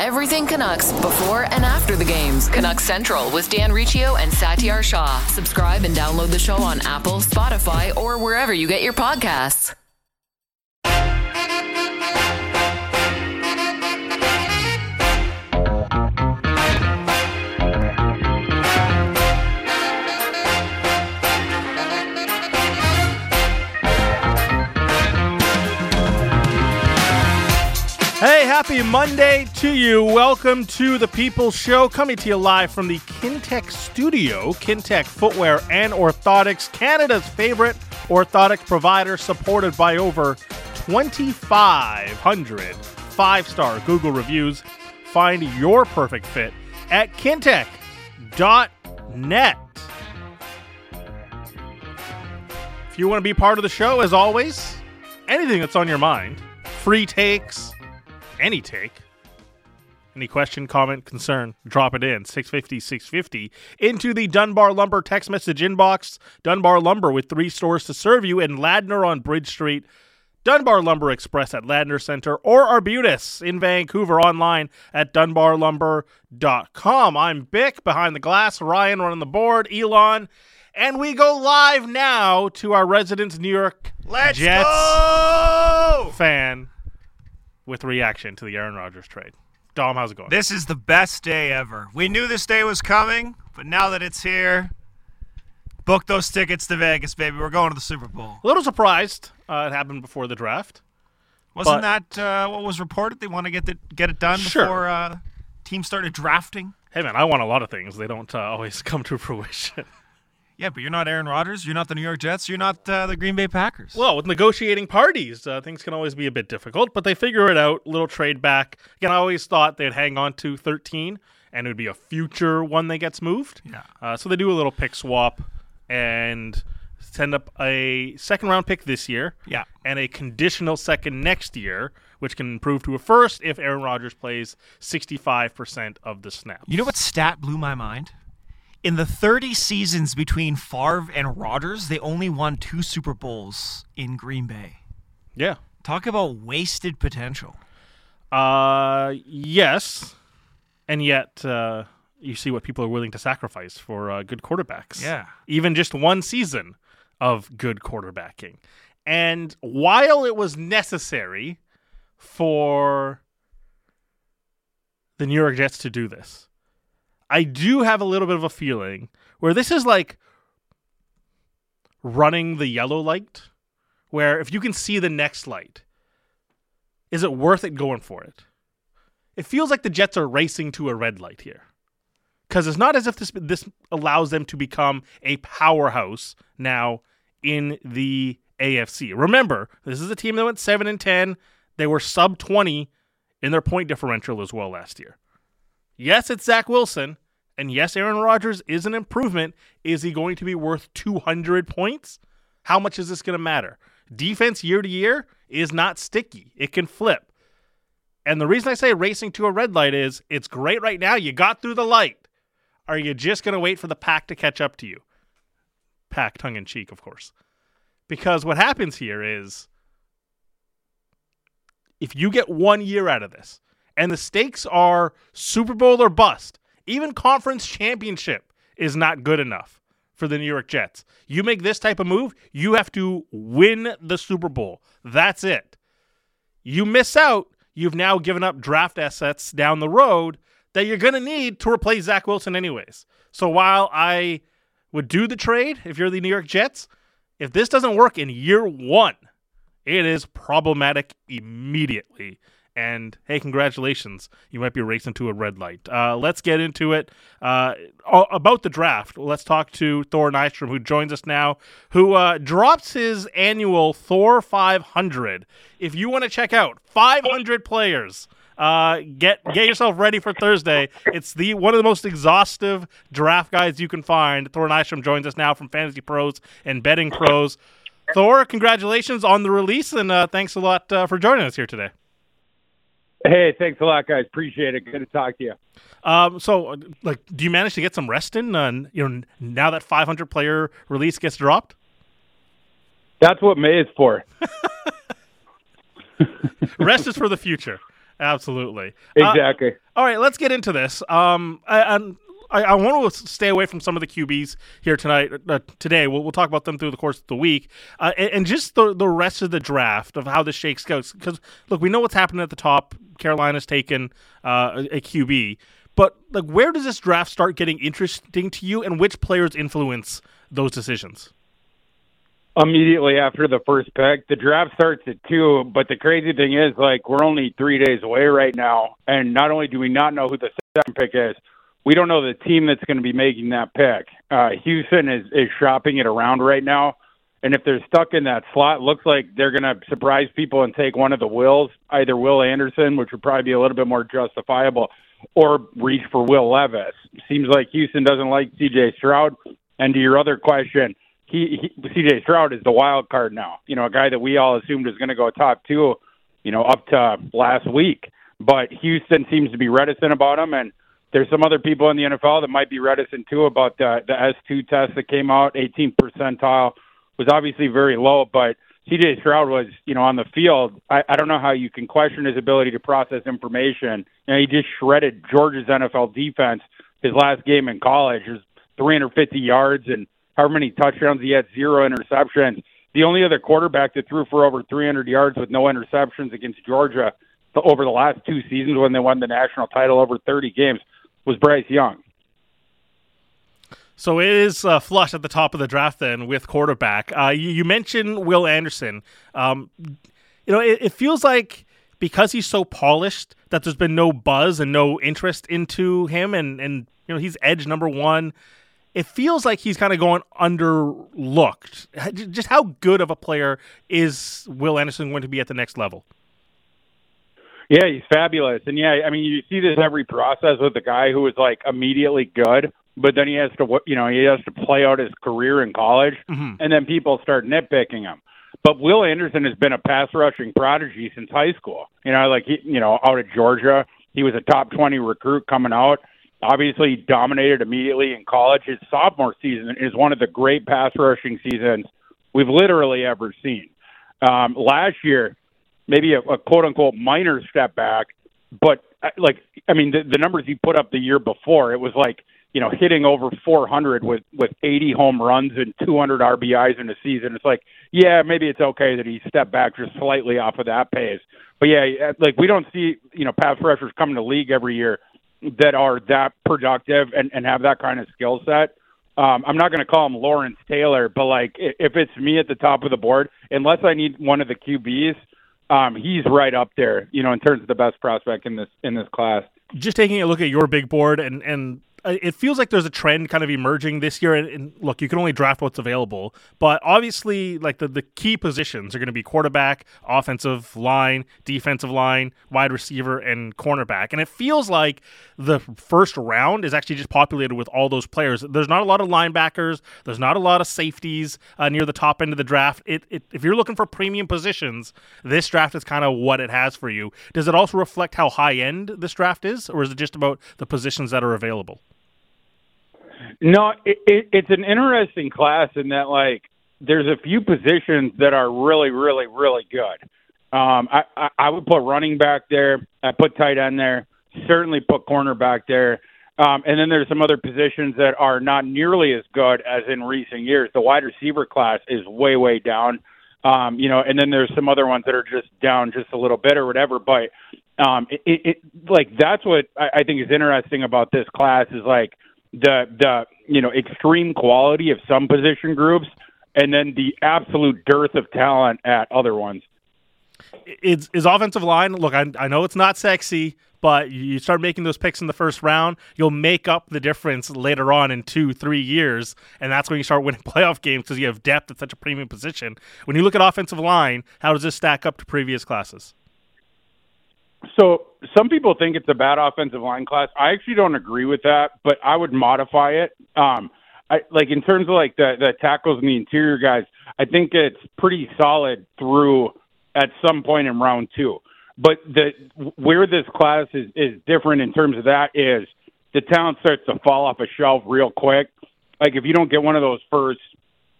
Everything Canucks before and after the games. Canucks Central with Dan Riccio and Satyar Shah. Subscribe and download the show on Apple, Spotify, or wherever you get your podcasts. Hey, happy Monday to you. Welcome to The People's Show, coming to you live from the Kintec studio. Kintec Footwear and Orthotics, Canada's favorite orthotic provider, supported by over 2,500 five-star Google reviews. Find your perfect fit at kintec.net. If you want to be part of the show, as always, anything that's on your mind, free takes, any take, any question, comment, concern, drop it in 650-650 into the Dunbar Lumber text message inbox. Dunbar Lumber, with three stores to serve you in Ladner on Bridge Street, Dunbar Lumber Express at Ladner Center, or Arbutus in Vancouver, online at dunbarlumber.com. I'm Bik behind the glass, Ryan running the board, Elon, and we go live now to our resident New York Jets fan with reaction to the Aaron Rodgers trade. Dom, how's it going? This is the best day ever. We knew this day was coming, but now that it's here, book those tickets to Vegas, baby. We're going to the Super Bowl. A little surprised it happened before the draft. Wasn't that what was reported? They want to get it done before teams started drafting? Hey, man, I want a lot of things. They don't always come to fruition. Yeah, but you're not Aaron Rodgers. You're not the New York Jets. You're not the Green Bay Packers. Well, with negotiating parties, things can always be a bit difficult, but they figure it out. Little trade back. Again, I always thought they'd hang on to 13, and it would be a future one that gets moved. Yeah. So they do a little pick swap and send up a second-round pick this year and a conditional second next year, which can improve to a first if Aaron Rodgers plays 65% of the snaps. You know what stat blew my mind? In the 30 seasons between Favre and Rodgers, they only won 2 Super Bowls in Green Bay. Yeah. Talk about wasted potential. Yes. And yet, you see what people are willing to sacrifice for good quarterbacks. Yeah. Even just one season of good quarterbacking. And while it was necessary for the New York Jets to do this, I do have a little bit of a feeling where this is like running the yellow light, where if you can see the next light, is it worth it going for it? It feels like the Jets are racing to a red light here, because it's not as if this allows them to become a powerhouse now in the AFC. Remember, this is a team that went 7-10. They were sub 20 in their point differential as well last year. Yes, it's Zach Wilson, and yes, Aaron Rodgers is an improvement. Is he going to be worth 200 points? How much is this going to matter? Defense year to year is not sticky. It can flip. And the reason I say racing to a red light is it's great right now. You got through the light. Are you just going to wait for the pack to catch up to you? Pack, tongue-in-cheek, of course. Because what happens here is if you get 1 year out of this, and the stakes are Super Bowl or bust. Even conference championship is not good enough for the New York Jets. You make this type of move, you have to win the Super Bowl. That's it. You miss out, you've now given up draft assets down the road that you're going to need to replace Zach Wilson anyways. So while I would do the trade, if you're the New York Jets, if this doesn't work in year one, it is problematic immediately. And, hey, congratulations. You might be racing to a red light. Let's get into it. About the draft, let's talk to Thor Nystrom, who joins us now, who drops his annual Thor 500. If you want to check out 500 players, get yourself ready for Thursday. It's one of the most exhaustive draft guides you can find. Thor Nystrom joins us now from Fantasy Pros and Betting Pros. Thor, congratulations on the release, and thanks a lot for joining us here today. Hey, thanks a lot, guys. Appreciate it. Good to talk to you. So, do you manage to get some rest in? Now that 500-player release gets dropped, that's what May is for. Rest is for the future. Absolutely. Exactly. All right, let's get into this. I want to stay away from some of the QBs here tonight. Today, we'll talk about them through the course of the week, and just the rest of the draft of how this shakes goes. Because look, we know what's happening at the top. Carolina's taken a QB, but like, where does this draft start getting interesting to you, and which players influence those decisions? Immediately after the first pick, the draft starts at 2. But the crazy thing is, like, we're only 3 days away right now, and not only do we not know who the second pick is, we don't know the team that's going to be making that pick. Houston is shopping it around right now, and if they're stuck in that slot, looks like they're going to surprise people and take one of the Wills, either Will Anderson, which would probably be a little bit more justifiable, or reach for Will Levis. Seems like Houston doesn't like CJ Stroud. And to your other question, CJ Stroud is the wild card now. You know, a guy that we all assumed was going to go top 2, you know, up to last week. But Houston seems to be reticent about him, and there's some other people in the NFL that might be reticent, too, about the S2 test that came out. 18th percentile was obviously very low, but CJ Stroud was, you know, on the field. I don't know how you can question his ability to process information. You know, he just shredded Georgia's NFL defense his last game in college. It was 350 yards and however many touchdowns he had, 0 interceptions. The only other quarterback that threw for over 300 yards with no interceptions against Georgia over the last 2 seasons when they won the national title over 30 games was Bryce Young. So it is flush at the top of the draft then with quarterback. You mentioned Will Anderson. You know, it feels like because he's so polished that there's been no buzz and no interest into him, and you know, he's edge number 1. It feels like he's kind of going underlooked. Just how good of a player is Will Anderson going to be at the next level? Yeah, he's fabulous. And, yeah, I mean, you see this every process with the guy who is, like, immediately good, but then he has to, you know, he has to play out his career in college, and then people start nitpicking him. But Will Anderson has been a pass-rushing prodigy since high school. You know, like, out of Georgia, he was a top 20 recruit coming out. Obviously, he dominated immediately in college. His sophomore season is one of the great pass-rushing seasons we've literally ever seen. Last year, maybe a quote-unquote minor step back, but, like, I mean, the numbers he put up the year before, it was like, you know, hitting over 400 with 80 home runs and 200 RBIs in a season. It's like, yeah, maybe it's okay that he stepped back just slightly off of that pace. But, yeah, like, we don't see, you know, pass rushers coming to league every year that are that productive and have that kind of skill set. I'm not going to call him Lawrence Taylor, but, like, if it's me at the top of the board, unless I need one of the QBs, he's right up there, you know, in terms of the best prospect in this class. Just taking a look at your big board, and it feels like there's a trend kind of emerging this year. And look, you can only draft what's available, but obviously, like, the key positions are going to be quarterback, offensive line, defensive line, wide receiver, and cornerback. And it feels like the first round is actually just populated with all those players. There's not a lot of linebackers. There's not a lot of safeties near the top end of the draft. If you're looking for premium positions, this draft is kind of what it has for you. Does it also reflect how high end this draft is, or is it just about the positions that are available? No, it's an interesting class in that, like, there's a few positions that are really, really, really good. I would put running back there. I put tight end there. Certainly put cornerback there. And then there's some other positions that are not nearly as good as in recent years. The wide receiver class is way, way down. You know, and then there's some other ones that are just down just a little bit or whatever. But like, that's what I think is interesting about this class is, like, the you know, extreme quality of some position groups and then the absolute dearth of talent at other ones. Is offensive line, look, I know it's not sexy, but you start making those picks in the first round, you'll make up the difference later on in 2-3 years, and that's when you start winning playoff games because you have depth at such a premium position. When you look at offensive line, how does this stack up to previous classes? So some people think it's a bad offensive line class. I actually don't agree with that, but I would modify it. Like, in terms of, like, the tackles and the interior guys, I think it's pretty solid through at some point in round 2. But where this class is different in terms of that is the talent starts to fall off a shelf real quick. Like, if you don't get one of those first,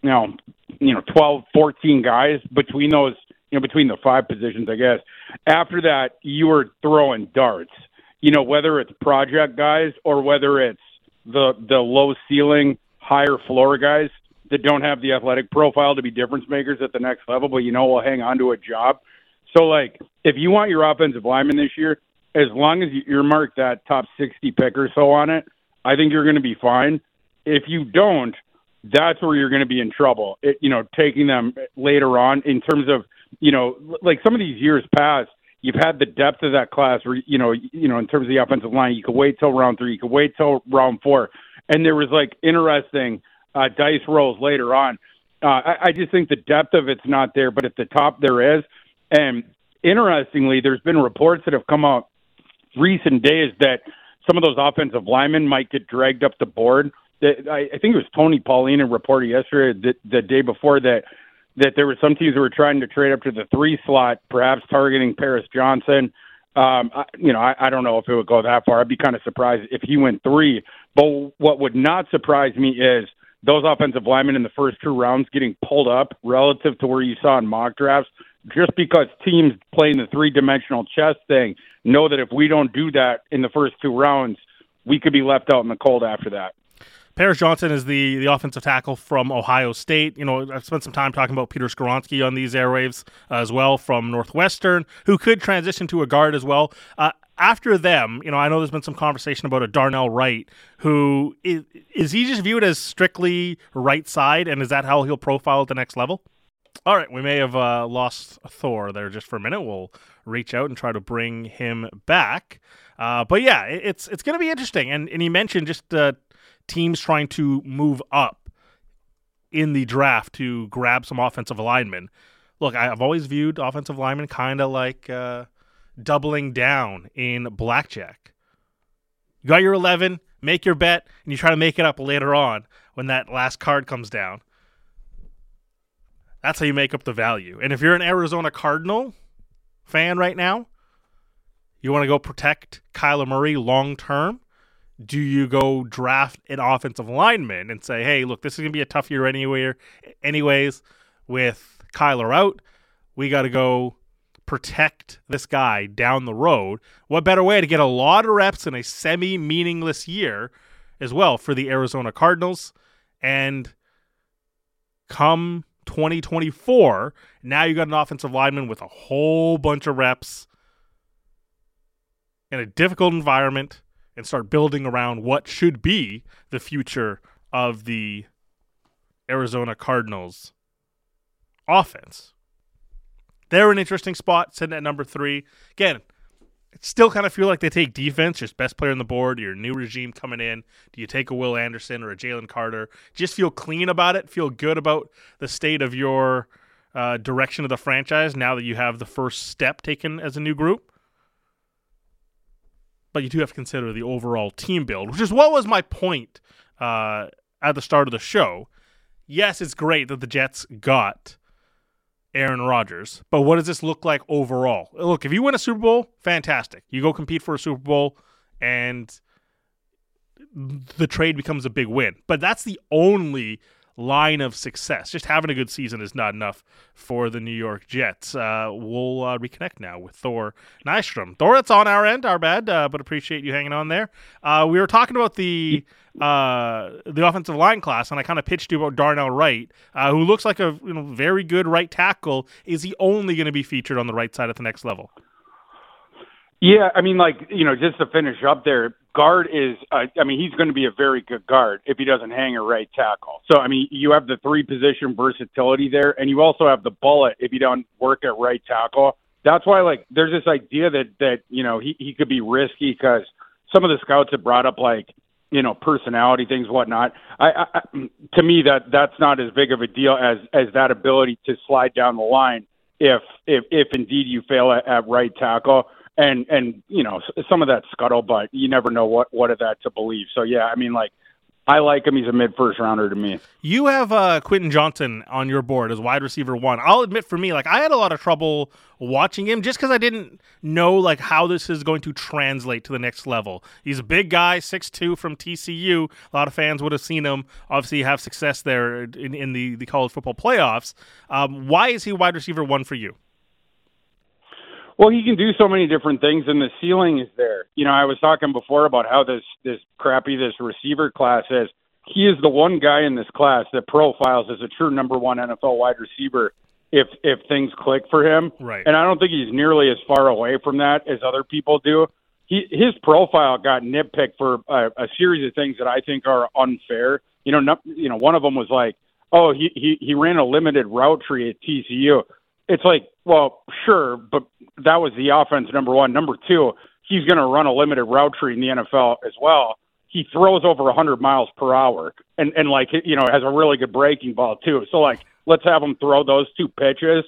12, 14 guys between those between the five positions, I guess. After that, you were throwing darts, whether it's project guys or whether it's the low ceiling, higher floor guys that don't have the athletic profile to be difference makers at the next level, but will hang on to a job. So if you want your offensive lineman this year, as long as you earmark that top 60 pick or so on it, I think you're going to be fine. If you don't, that's where you're going to be in trouble, taking them later on in terms of, some of these years past, you've had the depth of that class where, in terms of the offensive line, you could wait till round 3, you could wait till round 4. And there was interesting dice rolls later on. I just think the depth of it's not there, but at the top there is. And interestingly, there's been reports that have come out recent days that some of those offensive linemen might get dragged up the board. I think it was Tony Paulina reported yesterday, the day before, that there were some teams that were trying to trade up to the 3 slot, perhaps targeting Paris Johnson. I don't know if it would go that far. I'd be kind of surprised if he went 3. But what would not surprise me is those offensive linemen in the first 2 rounds getting pulled up relative to where you saw in mock drafts, just because teams playing the 3-dimensional chess thing know that if we don't do that in the first 2 rounds, we could be left out in the cold after that. Paris Johnson is the offensive tackle from Ohio State. I've spent some time talking about Peter Skoronsky on these airwaves as well from Northwestern, who could transition to a guard as well. After them, I know there's been some conversation about a Darnell Wright, who is he just viewed as strictly right side, and is that how he'll profile at the next level? All right, we may have lost Thor there just for a minute. We'll reach out and try to bring him back. But yeah, it's going to be interesting. And he mentioned just teams trying to move up in the draft to grab some offensive linemen. Look, I've always viewed offensive linemen kind of like doubling down in blackjack. You got your 11, make your bet, and you try to make it up later on when that last card comes down. That's how you make up the value. And if you're an Arizona Cardinal fan right now, you want to go protect Kyler Murray long-term, do you go draft an offensive lineman and say, hey, look, this is going to be a tough year anyways with Kyler out. We got to go protect this guy down the road. What better way to get a lot of reps in a semi-meaningless year as well for the Arizona Cardinals? And come 2024, now you got an offensive lineman with a whole bunch of reps in a difficult environment, and start building around what should be the future of the Arizona Cardinals offense. They're an interesting spot, sitting at number 3. Again, it still kind of feel like they take defense, just best player on the board, your new regime coming in. Do you take a Will Anderson or a Jalen Carter? Just feel clean about it, feel good about the state of your direction of the franchise now that you have the first step taken as a new group. But you do have to consider the overall team build, which is what was my point at the start of the show. Yes, it's great that the Jets got Aaron Rodgers, but what does this look like overall? Look, if you win a Super Bowl, fantastic. You go compete for a Super Bowl, and the trade becomes a big win. But that's the only line of success. Just having a good season is not enough for the New York Jets. We'll reconnect now with Thor Nystrom. Thor, that's on our end, our bad, but appreciate you hanging on there. We were talking about the offensive line class, and I kind of pitched you about Darnell Wright, who looks like a very good right tackle. Is he only going to be featured on the right side at the next level? Yeah, just to finish up there, guard is, he's going to be a very good guard if he doesn't hang a right tackle. So, you have the 3-position versatility there, and you also have the bullet if you don't work at right tackle. That's why, there's this idea that he could be risky because some of the scouts have brought up, personality things, whatnot. I to me, that's not as big of a deal as that ability to slide down the line if indeed you fail at right tackle. And some of that scuttlebutt, you never know what of that to believe. So, yeah, I like him. He's a mid-first rounder to me. You have Quentin Johnson on your board as wide receiver 1. I'll admit for me, I had a lot of trouble watching him just because I didn't know, how this is going to translate to the next level. He's a big guy, 6'2", from TCU. A lot of fans would have seen him obviously have success there in the college football playoffs. Why is he wide receiver 1 for you? Well, he can do so many different things, and the ceiling is there. You know, I was talking before about how this receiver class is. He is the one guy in this class that profiles as a true number one NFL wide receiver if things click for him. Right. And I don't think he's nearly as far away from that as other people do. His profile got nitpicked for a series of things that I think are unfair. You know, one of them was like, oh, he ran a limited route tree at TCU. It's like, well, sure, but that was the offense, number one. Number two, he's going to run a limited route tree in the NFL as well. He throws over 100 miles per hour and like, you know, has a really good breaking ball, too. So, like, let's have him throw those two pitches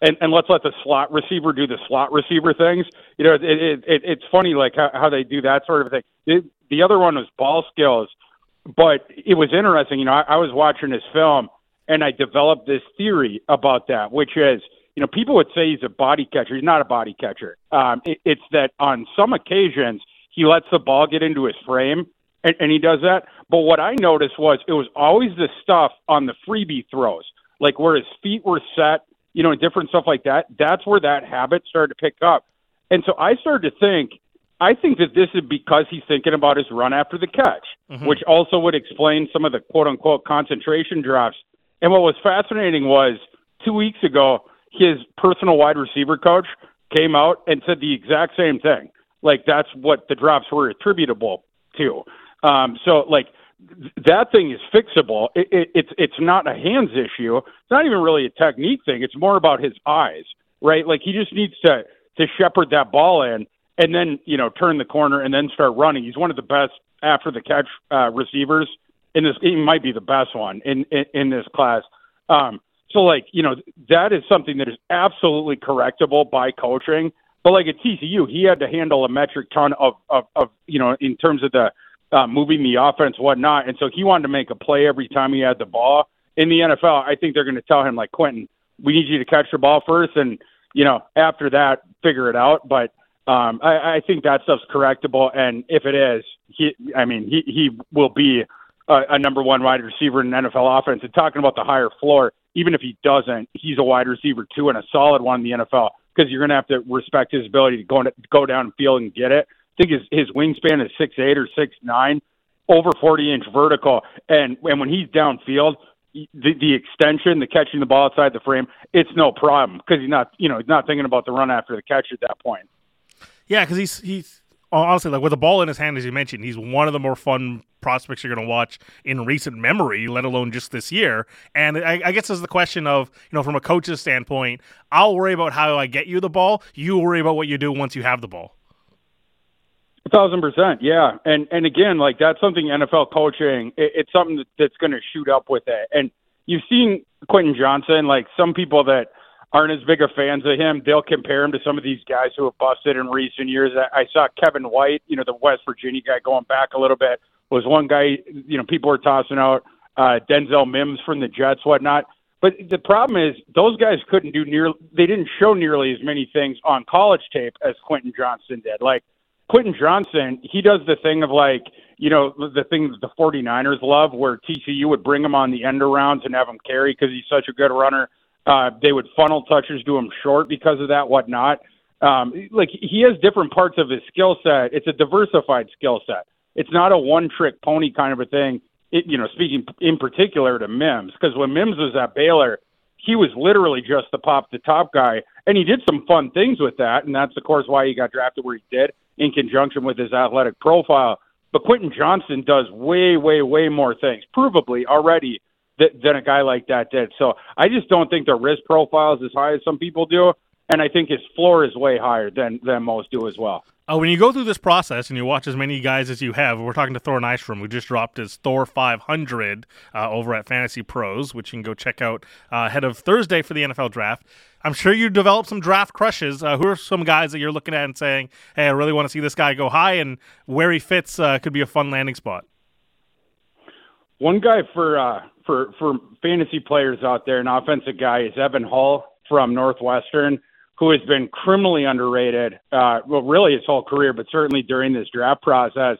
and let's let the slot receiver do the slot receiver things. You know, it's funny, like, how they do that sort of thing. The other one was ball skills, but it was interesting. You know, I was watching his film, and I developed this theory about that, which is, you know, people would say he's a body catcher. He's not a body catcher. It's that on some occasions he lets the ball get into his frame, and he does that. But what I noticed was it was always the stuff on the freebie throws, like where his feet were set, you know, and different stuff like that. That's where that habit started to pick up. And so I started to think, I think that this is because he's thinking about his run after the catch, mm-hmm. which also would explain some of the quote-unquote concentration drops. And what was fascinating was 2 weeks ago, his personal wide receiver coach came out and said the exact same thing. Like, that's what the drops were attributable to. So, like, that thing is fixable. It's not a hands issue. It's not even really a technique thing. It's more about his eyes, right? Like, he just needs to shepherd that ball in and then, you know, turn the corner and then start running. He's one of the best after-the-catch receivers in this. He might be the best one in this class. So, like, you know, that is something that is absolutely correctable by coaching. But, like, at TCU, he had to handle a metric ton of you know, in terms of the moving the offense, whatnot. And so he wanted to make a play every time he had the ball. In the NFL, I think they're going to tell him, like, Quentin, we need you to catch the ball first and, you know, after that, figure it out. But I think that stuff's correctable. And if it is, he will be a number one wide receiver in an NFL offense. And talking about the higher floor, even if he doesn't, he's a wide receiver too, and a solid one in the NFL, because you're going to have to respect his ability to go down field and get it. I think his wingspan is 6'8" or 6'9", over 40-inch vertical. And when he's downfield, the extension, the catching the ball outside the frame, it's no problem, because he's not thinking about the run after the catch at that point. Yeah, because he's honestly, like, with the ball in his hand, as you mentioned, he's one of the more fun prospects you're going to watch in recent memory, let alone just this year. And I guess there's the question of, you know, from a coach's standpoint, I'll worry about how I get you the ball. You worry about what you do once you have the ball. 1,000%, yeah. And again, like, that's something NFL coaching, it's something that's going to shoot up with it. And you've seen Quentin Johnson, like, some people that aren't as big of fans of him, they'll compare him to some of these guys who have busted in recent years. I saw Kevin White, you know, the West Virginia guy, going back a little bit, was one guy, you know, people were tossing out Denzel Mims from the Jets, whatnot. But the problem is those guys they didn't show nearly as many things on college tape as Quentin Johnson did. Like, Quentin Johnson, he does the thing of, like, you know, the thing that the 49ers love, where TCU would bring him on the end arounds and have him carry because he's such a good runner. They would funnel touches to him short because of that, whatnot. Like, he has different parts of his skill set. It's a diversified skill set. It's not a one-trick pony kind of a thing, you know, speaking in particular to Mims, because when Mims was at Baylor, he was literally just the pop-the-top guy, and he did some fun things with that, and that's, of course, why he got drafted where he did in conjunction with his athletic profile. But Quentin Johnson does way, way, way more things, provably already, than a guy like that did. So I just don't think the risk profile is as high as some people do, and I think his floor is way higher than most do as well. When you go through this process and you watch as many guys as you have, we're talking to Thor Nystrom, who just dropped his Thor 500 over at Fantasy Pros, which you can go check out ahead of Thursday for the NFL Draft. I'm sure you developed some draft crushes. Who are some guys that you're looking at and saying, hey, I really want to see this guy go high, and where he fits could be a fun landing spot? One guy for fantasy players out there, an offensive guy, is Evan Hall from Northwestern, who has been criminally underrated, really his whole career, but certainly during this draft process,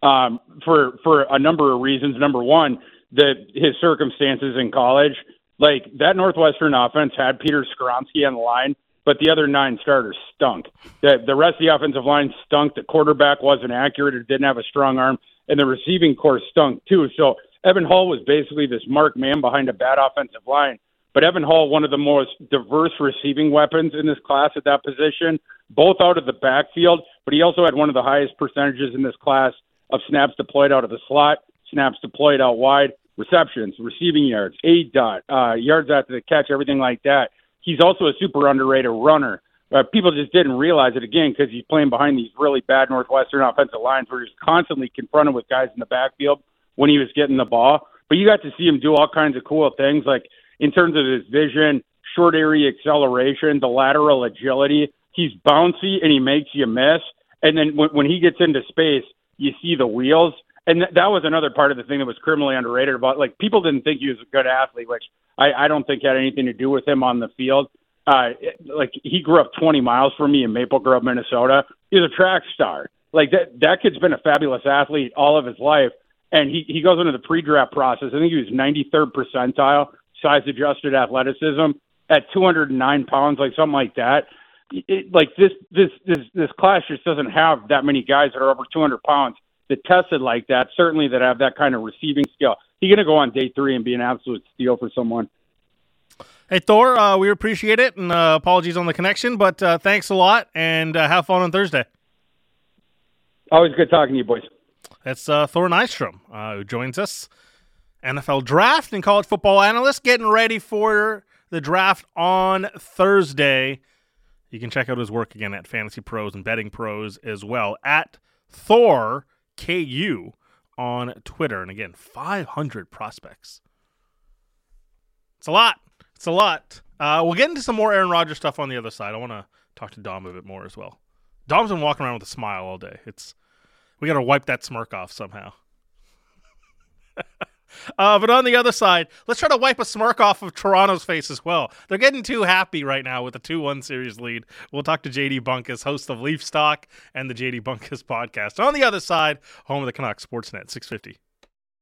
for a number of reasons. Number one, his circumstances in college. Like, that Northwestern offense had Peter Skoronsky on the line but the other nine starters stunk. The rest of the offensive line stunk. The quarterback wasn't accurate or didn't have a strong arm, and the receiving core stunk too. So Evan Hall was basically this marked man behind a bad offensive line. But Evan Hall, one of the most diverse receiving weapons in this class at that position, both out of the backfield, but he also had one of the highest percentages in this class of snaps deployed out of the slot, snaps deployed out wide, receptions, receiving yards, ADOT, yards after the catch, everything like that. He's also a super underrated runner. People just didn't realize it, again, because he's playing behind these really bad Northwestern offensive lines where he's constantly confronted with guys in the backfield when he was getting the ball. But you got to see him do all kinds of cool things, like in terms of his vision, short area acceleration, the lateral agility. He's bouncy, and he makes you miss. And then when he gets into space, you see the wheels. And that was another part of the thing that was criminally underrated about, like, people didn't think he was a good athlete, which I don't think had anything to do with him on the field. Like, he grew up 20 miles from me in Maple Grove, Minnesota. He's a track star. Like, that kid's been a fabulous athlete all of his life. And he goes into the pre-draft process. I think he was 93rd percentile, size-adjusted athleticism at 209 pounds, like something like that. This class just doesn't have that many guys that are over 200 pounds that tested like that, certainly that have that kind of receiving skill. He's going to go on day three and be an absolute steal for someone. Hey, Thor, we appreciate it, and apologies on the connection, but thanks a lot, and have fun on Thursday. Always good talking to you, boys. That's Thor Nystrom, who joins us. NFL draft and college football analyst, getting ready for the draft on Thursday. You can check out his work again at Fantasy Pros and Betting Pros as well, at Thor KU on Twitter. And again, 500 prospects. It's a lot. It's a lot. We'll get into some more Aaron Rodgers stuff on the other side. I want to talk to Dom a bit more as well. Dom's been walking around with a smile all day. We got to wipe that smirk off somehow. But on the other side, let's try to wipe a smirk off of Toronto's face as well. They're getting too happy right now with a 2-1 series lead. We'll talk to JD Bunkus, host of Leafstock and the JD Bunkus podcast. On the other side, home of the Canucks Sportsnet 650.